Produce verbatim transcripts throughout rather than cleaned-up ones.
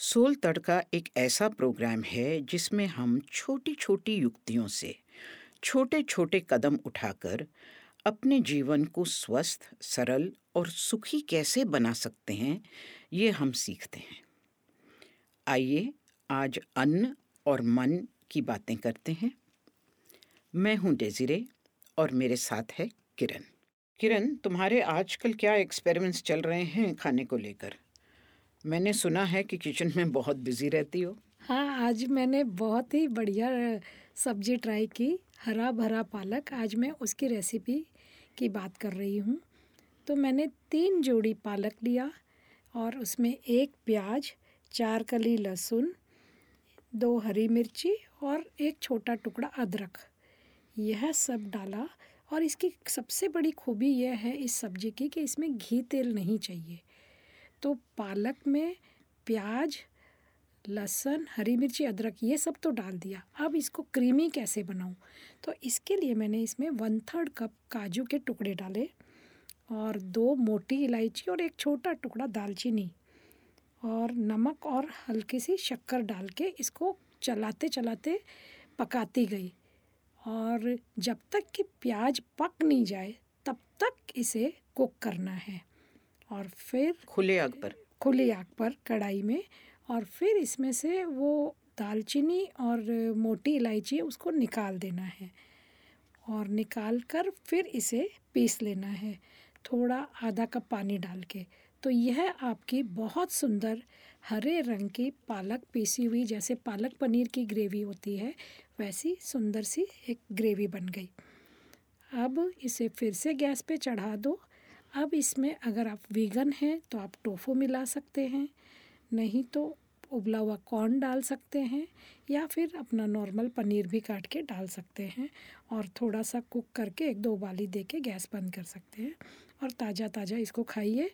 Soul तड़का एक ऐसा programme है जिसमें हम छोटी छोटी युक्तियों से छोटे छोटे कदम उठाकर अपने जीवन को स्वस्थ, सरल और सुखी कैसे बना सकते हैं, ये हम सीखते हैं। आइए आज अन्न और मन की बातें करते हैं। मैं हूँ डेजिरे और मेरे साथ है किरण। किरण, तुम्हारे आजकल क्या एक्सपेरिमेंट्स चल रहे हैं खाने को लेकर? मैंने सुना है कि किचन में बहुत बिजी रहती हो। हाँ, आज मैंने बहुत ही बढ़िया सब्जी ट्राई की, हरा भरा पालक। आज मैं उसकी रेसिपी की बात कर रही हूँ। तो मैंने तीन जोड़ी पालक लिया और उसमें एक प्याज, चार कली लहसुन, दो हरी मिर्ची और एक छोटा टुकड़ा अदरक, यह सब डाला। और इसकी सबसे बड़ी खूबी यह है इस सब्जी की कि इसमें घी तेल नहीं चाहिए। तो पालक में प्याज, लहसुन, हरी मिर्ची, अदरक ये सब तो डाल दिया। अब इसको क्रीमी कैसे बनाऊं? तो इसके लिए मैंने इसमें वन थर्ड कप काजू के टुकड़े डाले और दो मोटी इलायची और एक छोटा टुकड़ा दालचीनी और नमक और हल्की सी शक्कर डाल के इसको चलाते चलाते पकाती गई। और जब तक कि प्याज पक नहीं जाए तब तक इसे कुक करना है। और फिर खुले आग पर खुली आग पर कढ़ाई में। और फिर इसमें से वो दालचीनी और मोटी इलायची उसको निकाल देना है और निकाल कर फिर इसे पीस लेना है, थोड़ा आधा कप पानी डाल के। तो यह आपकी बहुत सुंदर हरे रंग की पालक पीसी हुई, जैसे पालक पनीर की ग्रेवी होती है, वैसी सुंदर सी एक ग्रेवी बन गई। अब इसे फिर से गैस पे चढ़ा दो। अब इसमें अगर आप वीगन हैं तो आप टोफू मिला सकते हैं, नहीं तो उबला हुआ कॉर्न डाल सकते हैं या फिर अपना नॉर्मल पनीर भी काट के डाल सकते हैं। और थोड़ा सा कुक करके एक दो उबाली दे के गैस बंद कर सकते हैं और ताज़ा ताज़ा इसको खाइए।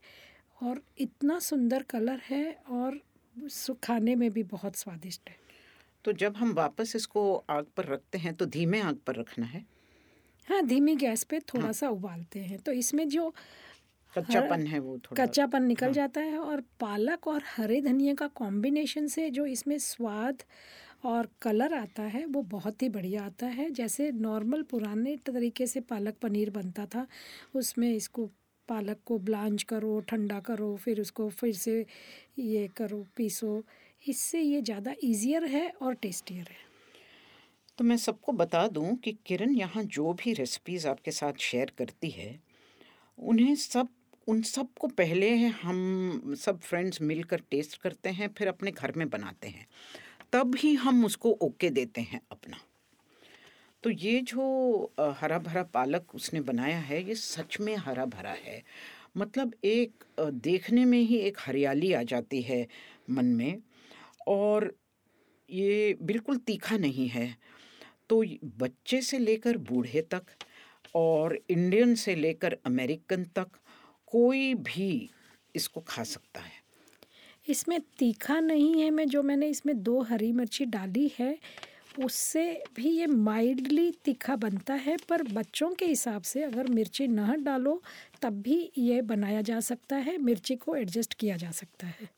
और इतना सुंदर कलर है और खाने में भी बहुत स्वादिष्ट है। तो जब हम वापस इसको आग पर रखते हैं तो धीमे आग पर रखना है। हाँ, धीमी गैस पे थोड़ा हाँ। सा उबालते हैं तो इसमें जो कच्चापन है वो थोड़ा कच्चापन निकल हाँ। जाता है। और पालक और हरे धनिया का कॉम्बिनेशन से जो इसमें स्वाद और कलर आता है वो बहुत ही बढ़िया आता है। जैसे नॉर्मल पुराने तरीके से पालक पनीर बनता था, उसमें इसको पालक को ब्लांच करो, ठंडा करो, फिर उसको फिर से ये करो, पीसो। इससे ये ज़्यादा ईजियर है और टेस्टियर है। तो मैं सबको बता दूं कि किरण यहाँ जो भी रेसिपीज़ आपके साथ शेयर करती है उन्हें सब उन सब को पहले हम सब फ्रेंड्स मिलकर टेस्ट करते हैं, फिर अपने घर में बनाते हैं, तब ही हम उसको ओके देते हैं अपना। तो ये जो हरा भरा पालक उसने बनाया है ये सच में हरा भरा है, मतलब एक देखने में ही एक हरियाली आ जाती है मन में। और ये बिल्कुल तीखा नहीं है, तो बच्चे से लेकर बूढ़े तक और इंडियन से लेकर अमेरिकन तक कोई भी इसको खा सकता है। इसमें तीखा नहीं है। मैं जो मैंने इसमें दो हरी मिर्ची डाली है उससे भी ये माइल्डली तीखा बनता है, पर बच्चों के हिसाब से अगर मिर्ची ना डालो तब भी ये बनाया जा सकता है, मिर्ची को एडजस्ट किया जा सकता है।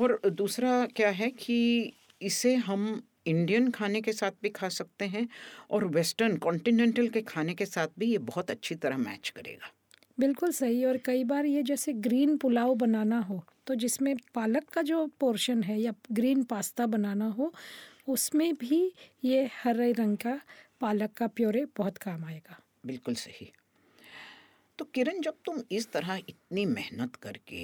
और दूसरा क्या है कि इसे हम इंडियन खाने के साथ भी खा सकते हैं और वेस्टर्न कॉन्टिनेंटल के खाने के साथ भी ये बहुत अच्छी तरह मैच करेगा। बिल्कुल सही। और कई बार ये जैसे ग्रीन पुलाव बनाना हो तो जिसमें पालक का जो पोर्शन है, या ग्रीन पास्ता बनाना हो, उसमें भी ये हरे रंग का पालक का प्योरे बहुत काम आएगा। बिल्कुल सही। तो किरण, जब तुम इस तरह इतनी मेहनत करके,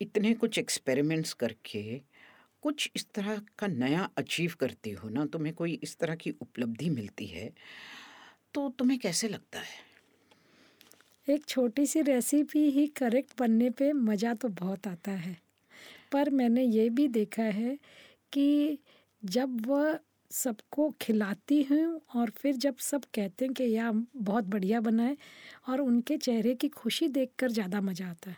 इतने कुछ एक्सपेरिमेंट्स करके कुछ इस तरह का नया अचीव करती हो ना, तुम्हें कोई इस तरह की उपलब्धि मिलती है तो तुम्हें कैसे लगता है? एक छोटी सी रेसिपी ही करेक्ट बनने पे मज़ा तो बहुत आता है, पर मैंने ये भी देखा है कि जब वह सबको खिलाती हूँ और फिर जब सब कहते हैं कि यह बहुत बढ़िया बना है, और उनके चेहरे की खुशी देखकर ज़्यादा मज़ा आता है।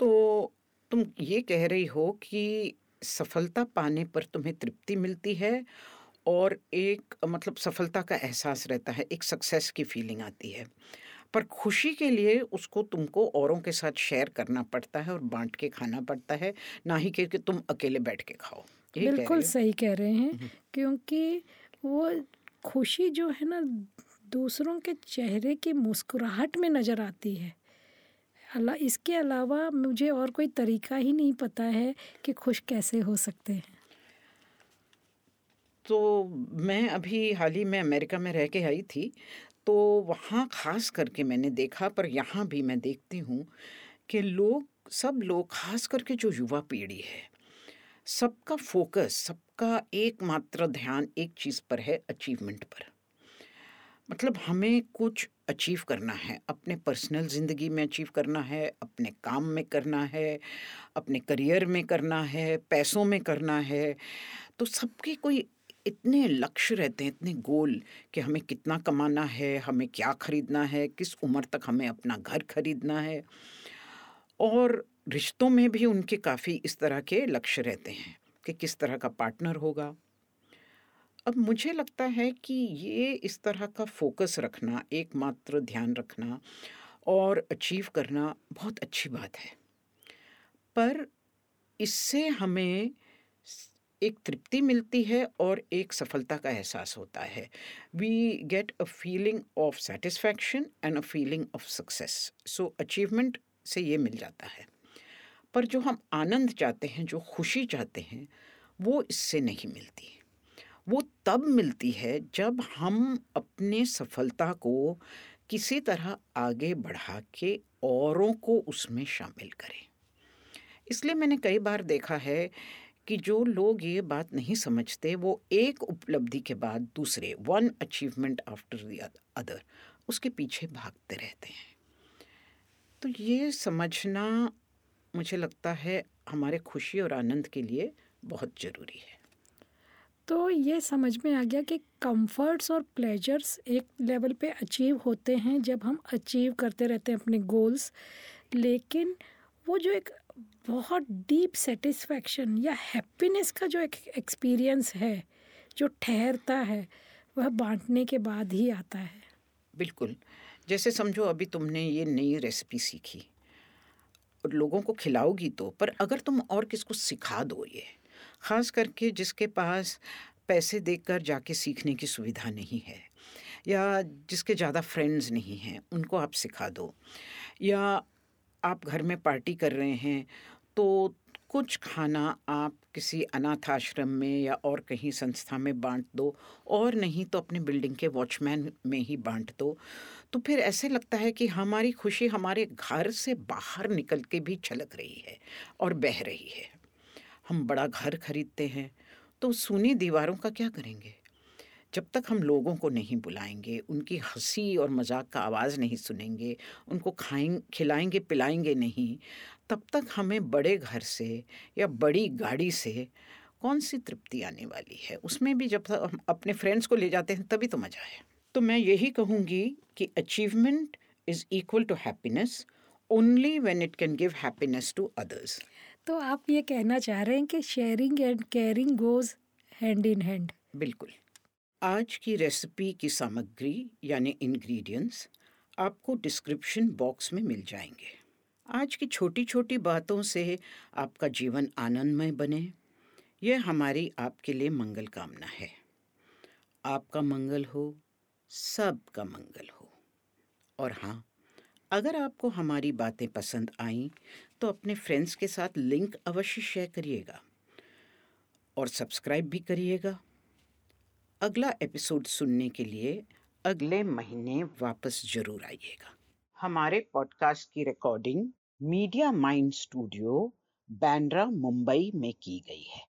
तो तुम ये कह रही हो कि सफलता पाने पर तुम्हें तृप्ति मिलती है और एक मतलब सफलता का एहसास रहता है, एक सक्सेस की फीलिंग आती है। पर खुशी के लिए उसको तुमको औरों के साथ शेयर करना पड़ता है और बांट के खाना पड़ता है, ना ही कि तुम अकेले बैठ के खाओ। बिल्कुल सही कह रहे हैं, क्योंकि वो खुशी जो है ना दूसरों के चेहरे की मुस्कुराहट में नज़र आती है। अला इसके अलावा मुझे और कोई तरीका ही नहीं पता है कि खुश कैसे हो सकते हैं। तो मैं अभी हाल ही में अमेरिका में रह के आई थी, तो वहाँ ख़ास करके मैंने देखा, पर यहाँ भी मैं देखती हूँ कि लोग सब लोग ख़ास करके जो युवा पीढ़ी है, सबका फोकस, सबका एकमात्र ध्यान एक चीज़ पर है, अचीवमेंट पर। मतलब हमें कुछ अचीव करना है, अपने पर्सनल ज़िंदगी में अचीव करना है, अपने काम में करना है, अपने करियर में करना है, पैसों में करना है। तो सबके कोई इतने लक्ष्य रहते हैं, इतने गोल कि हमें कितना कमाना है, हमें क्या खरीदना है, किस उम्र तक हमें अपना घर खरीदना है। और रिश्तों में भी उनके काफ़ी इस तरह के लक्ष्य रहते हैं कि किस तरह का पार्टनर होगा। अब मुझे लगता है कि ये इस तरह का फोकस रखना, एकमात्र ध्यान रखना और अचीव करना बहुत अच्छी बात है, पर इससे हमें एक तृप्ति मिलती है और एक सफलता का एहसास होता है। We get a feeling of satisfaction and a feeling of success. So achievement से ये मिल जाता है, पर जो हम आनंद चाहते हैं, जो खुशी चाहते हैं, वो इससे नहीं मिलती। वो तब मिलती है जब हम अपने सफलता को किसी तरह आगे बढ़ा के औरों को उसमें शामिल करें। इसलिए मैंने कई बार देखा है कि जो लोग ये बात नहीं समझते, वो एक उपलब्धि के बाद दूसरे, one achievement after the other, उसके पीछे भागते रहते हैं। तो ये समझना मुझे लगता है हमारे खुशी और आनंद के लिए बहुत ज़रूरी है। तो ये समझ में आ गया कि कंफर्ट्स और प्लेजर्स एक लेवल पे अचीव होते हैं जब हम अचीव करते रहते हैं अपने गोल्स, लेकिन वो जो एक बहुत डीप सेटिस्फैक्शन या हैप्पीनेस का जो एक एक्सपीरियंस है, जो ठहरता है, वह बांटने के बाद ही आता है। बिल्कुल, जैसे समझो अभी तुमने ये नई रेसिपी सीखी और लोगों को खिलाओगी तो, पर अगर तुम और किसको सिखा दो, ये ख़ास करके जिसके पास पैसे देकर जाके सीखने की सुविधा नहीं है या जिसके ज़्यादा फ्रेंड्स नहीं हैं, उनको आप सिखा दो, या आप घर में पार्टी कर रहे हैं तो कुछ खाना आप किसी अनाथ आश्रम में या और कहीं संस्था में बांट दो, और नहीं तो अपने बिल्डिंग के वॉचमैन में ही बांट दो। तो फिर ऐसे लगता है कि हमारी खुशी हमारे घर से बाहर निकल के भी छलक रही है और बह रही है। हम बड़ा घर खरीदते हैं तो सूनी दीवारों का क्या करेंगे? जब तक हम लोगों को नहीं बुलाएंगे, उनकी हंसी और मजाक का आवाज़ नहीं सुनेंगे, उनको खाएं खिलाएंगे पिलाएंगे नहीं, तब तक हमें बड़े घर से या बड़ी गाड़ी से कौन सी तृप्ति आने वाली है? उसमें भी जब तक हम अपने फ्रेंड्स को ले जाते हैं तभी तो मज़ा है। तो मैं यही कहूँगी कि achievement is equal to happiness only when it can give happiness to others. तो आप ये कहना चाह रहे हैं कि sharing and caring goes hand in hand. बिल्कुल। आज की रेसिपी की सामग्री यानी इंग्रेडिएंट्स आपको डिस्क्रिप्शन बॉक्स में मिल जाएंगे। आज की छोटी छोटी बातों से आपका जीवन आनंदमय बने, यह हमारी आपके लिए मंगल कामना है। आपका मंगल हो, सबका मंगल हो। और हाँ, अगर आपको हमारी बातें पसंद आईं तो अपने फ्रेंड्स के साथ लिंक अवश्य शेयर करिएगा और सब्सक्राइब भी करिएगा। अगला एपिसोड सुनने के लिए अगले महीने वापस जरूर आइएगा। हमारे पॉडकास्ट की recording media mind studio, Bandra, Mumbai में की गई है।